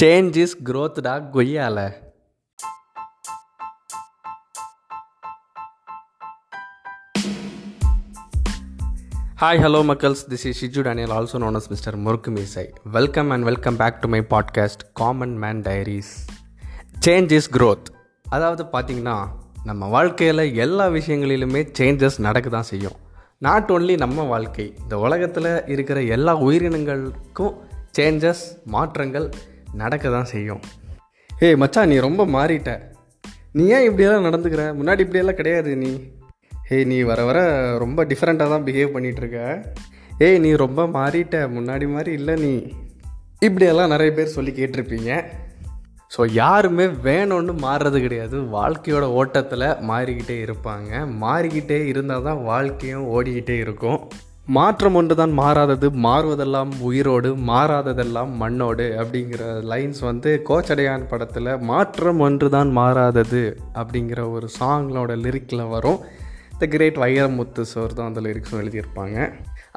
Changes க்ரோத்டா கொய்யால. Hi hello மக்கள்ஸ், this is Shiju Daniel, also known as mister மொர்க்கு மிசாய். Welcome and welcome back to my podcast common man diaries. Changes growth, அதாவது பார்த்திங்கன்னா நம்ம வாழ்க்கையில் எல்லா விஷயங்களிலுமே சேஞ்சஸ் நடக்க தான் செய்யும். நாட் ஓன்லி நம்ம வாழ்க்கை, இந்த உலகத்தில் இருக்கிற எல்லா உயிரினங்களுக்கும் சேஞ்சஸ், மாற்றங்கள் நடக்க தான் செய்யும். ஏய் மச்சான், நீ ரொம்ப மாறிட்ட, நீ ஏன் இப்படியெல்லாம் நடந்துக்கிற, முன்னாடி இப்படியெல்லாம் கிடையாது, நீ ஏய் நீ வர வர ரொம்ப டிஃப்ரெண்ட்டாக தான் பிஹேவ் பண்ணிகிட்ருக்க, ஏய் நீ ரொம்ப மாறிட்ட, முன்னாடி மாதிரி இல்லை நீ, இப்படியெல்லாம் நிறைய பேர் சொல்லி கேட்டிருப்பீங்க. ஸோ யாருமே வேணும்னு மாறுறது கிடையாது, வாழ்க்கையோட ஓட்டத்தில் மாறிக்கிட்டே இருப்பாங்க. மாறிக்கிட்டே இருந்தால் தான் வாழ்க்கையும் ஓடிக்கிட்டே இருக்கும். மாற்றம் ஒன்று தான் மாறாதது, மாறுவதெல்லாம் உயிரோடு, மாறாததெல்லாம் மண்ணோடு அப்படிங்கிற லைன்ஸ் வந்து கோச்சடையான் படத்தில் மாற்றம் ஒன்று தான் மாறாதது அப்படிங்கிற ஒரு சாங்கோட லிரிக்கில் வரும். த கிரேட் வைரமுத்து சார் தான் அந்த லிரிக்ஸும் எழுதியிருப்பாங்க.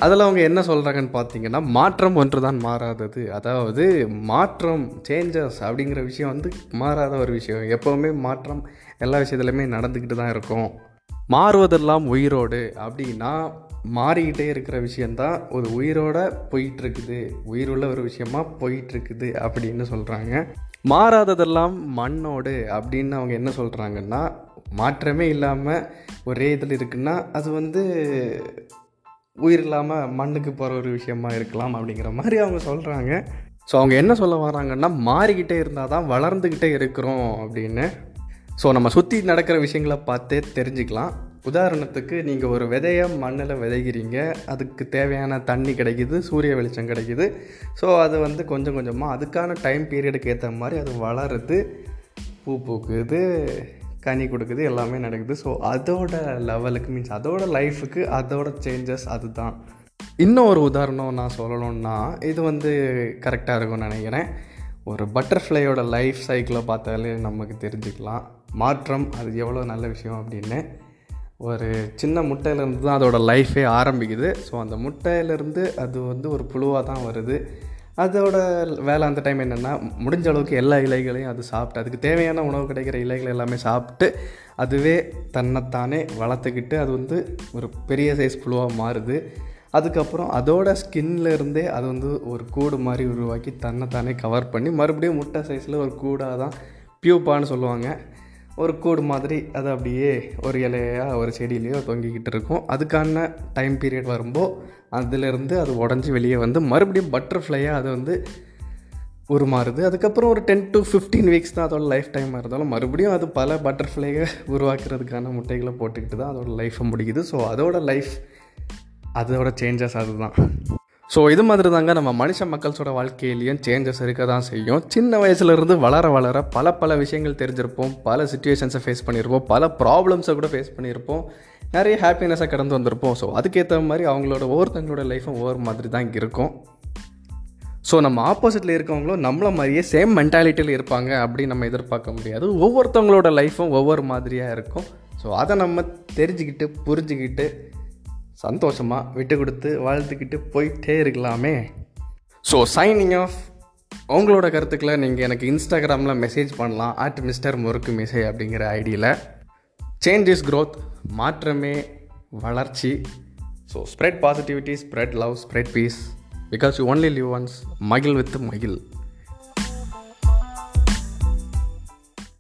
அதில் அவங்க என்ன சொல்கிறாங்கன்னு பார்த்தீங்கன்னா, மாற்றம் ஒன்று தான் மாறாதது, அதாவது மாற்றம், சேஞ்சஸ் அப்படிங்கிற விஷயம் வந்து மாறாத ஒரு விஷயம். எப்போவுமே மாற்றம் எல்லா விஷயத்துலையுமே நடந்துக்கிட்டு தான் இருக்கும். மாறுவதெல்லாம் உயிரோடு அப்படின்னா மாறிக்கிட்டே இருக்கிற விஷயந்தான் ஒரு உயிரோட போயிட்டுருக்குது, உயிருள்ள ஒரு விஷயமா போயிட்டுருக்குது அப்படின்னு சொல்கிறாங்க. மாறாததெல்லாம் மண்ணோடு அப்படின்னு அவங்க என்ன சொல்கிறாங்கன்னா, மாற்றமே இல்லாமல் ஒரே இதில் இருக்குன்னா அது வந்து உயிர் இல்லாமல் மண்ணுக்கு போகிற ஒரு விஷயமா இருக்கலாம் அப்படிங்கிற மாதிரி அவங்க சொல்கிறாங்க. ஸோ அவங்க என்ன சொல்ல வராங்கன்னா, மாறிக்கிட்டே இருந்தால் தான் வளர்ந்துக்கிட்டே இருக்கிறோம் அப்படின்னு. ஸோ நம்ம சுற்றி நடக்கிற விஷயங்களை பார்த்தே தெரிஞ்சுக்கலாம். உதாரணத்துக்கு, நீங்கள் ஒரு விதையை மண்ணில் விதைக்கிறீங்க, அதுக்கு தேவையான தண்ணி கிடைக்கிது, சூரிய வெளிச்சம் கிடைக்கிது. ஸோ அது வந்து கொஞ்சம் கொஞ்சமாக அதுக்கான டைம் பீரியடுக்கு ஏற்ற மாதிரி அது வளருது, பூ பூக்குது, கனி கொடுக்குது, எல்லாமே நடக்குது. ஸோ அதோட லெவலுக்கு மீன்ஸ் அதோட லைஃபுக்கு அதோட சேஞ்சஸ் அது தான். இன்னும் ஒரு உதாரணம் நான் சொல்லணுன்னா, இது வந்து கரெக்டாக இருக்கும்னு நினைக்கிறேன். ஒரு பட்டர்ஃப்ளையோட லைஃப் சைக்கிளை பார்த்தாலே நமக்கு தெரிஞ்சுக்கலாம் மாற்றம் அது எவ்வளோ நல்ல விஷயம் அப்படின்னு. ஒரு சின்ன முட்டையிலேருந்து தான் அதோடய லைஃபே ஆரம்பிக்குது. ஸோ அந்த முட்டையிலேருந்து அது வந்து ஒரு புழுவாக தான் வருது. அதோட வேலை அந்த டைம் என்னென்னா, முடிஞ்ச அளவுக்கு எல்லா இலைகளையும் அது சாப்பிட்டு, அதுக்கு தேவையான உணவு கிடைக்கிற இலைகள் எல்லாமே சாப்பிட்டு அதுவே தன்னைத்தானே வளர்த்துக்கிட்டு அது வந்து ஒரு பெரிய சைஸ் புழுவாக மாறுது. அதுக்கப்புறம் அதோட ஸ்கின்லேருந்தே அது வந்து ஒரு கூடு மாதிரி உருவாக்கி தன்னைத்தானே கவர் பண்ணி மறுபடியும் முட்டை சைஸில் ஒரு கூடாக தான், பியூப்பான்னு சொல்லுவாங்க, ஒரு கூடு மாதிரி அது அப்படியே ஒரு இலையாக ஒரு செடியிலையோ தொங்கிக்கிட்டு இருக்கும். அதுக்கான டைம் பீரியட் வரும்போது அதுலேருந்து அது உடஞ்சி வெளியே வந்து மறுபடியும் பட்டர்ஃப்ளையாக அது வந்து உருமாறுது. அதுக்கப்புறம் ஒரு 10 to 15 weeks தான் அதோட லைஃப் டைமாக இருந்தாலும் மறுபடியும் அது பல பட்டர்ஃப்ளையை உருவாக்குறதுக்கான முட்டைகளை போட்டுக்கிட்டு தான் அதோடய லைஃப்பை முடிக்குது. ஸோ அதோட லைஃப் அதோட சேஞ்சஸ் அதுதான். ஸோ இது மாதிரி தாங்க நம்ம மனுஷ மக்களோட வாழ்க்கையிலையும் சேஞ்சஸ் இருக்க தான் செய்யும். சின்ன வயசுலேருந்து வளர வளர பல பல விஷயங்கள் தெரிஞ்சிருப்போம், பல சிச்சுவேஷன்ஸை ஃபேஸ் பண்ணியிருப்போம், பல ப்ராப்ளம்ஸை கூட ஃபேஸ் பண்ணியிருப்போம், நிறைய ஹாப்பினஸாக கடந்து வந்திருப்போம். ஸோ அதுக்கேற்ற மாதிரி அவங்களோட ஒவ்வொருத்தங்களோட லைஃப்பும் ஒவ்வொரு மாதிரி தான் இருக்கும். ஸோ நம்ம ஆப்போசிட்டில் இருக்கவங்களும் நம்மள மாதிரியே சேம் மென்டாலிட்டியில் இருப்பாங்க அப்படின்னு நம்ம எதிர்பார்க்க முடியாது. ஒவ்வொருத்தவங்களோட லைஃப்பும் ஒவ்வொரு மாதிரியாக இருக்கும். ஸோ அதை நம்ம தெரிஞ்சுக்கிட்டு புரிஞ்சுக்கிட்டு சந்தோஷமாக விட்டு கொடுத்து வாழ்த்துக்கிட்டு போயிட்டே இருக்கலாமே. So signing off. அவங்களோட கருத்துக்களை நீங்கள் எனக்கு இன்ஸ்டாகிராமில் மெசேஜ் பண்ணலாம் @MrMorkuMisai அப்படிங்கிற ஐடியில். சேஞ்ச் இஸ் க்ரோத், மாற்றமே வளர்ச்சி. So spread positivity, spread love, spread piece, because you only live once. மகிழ் வித் மகிழ்.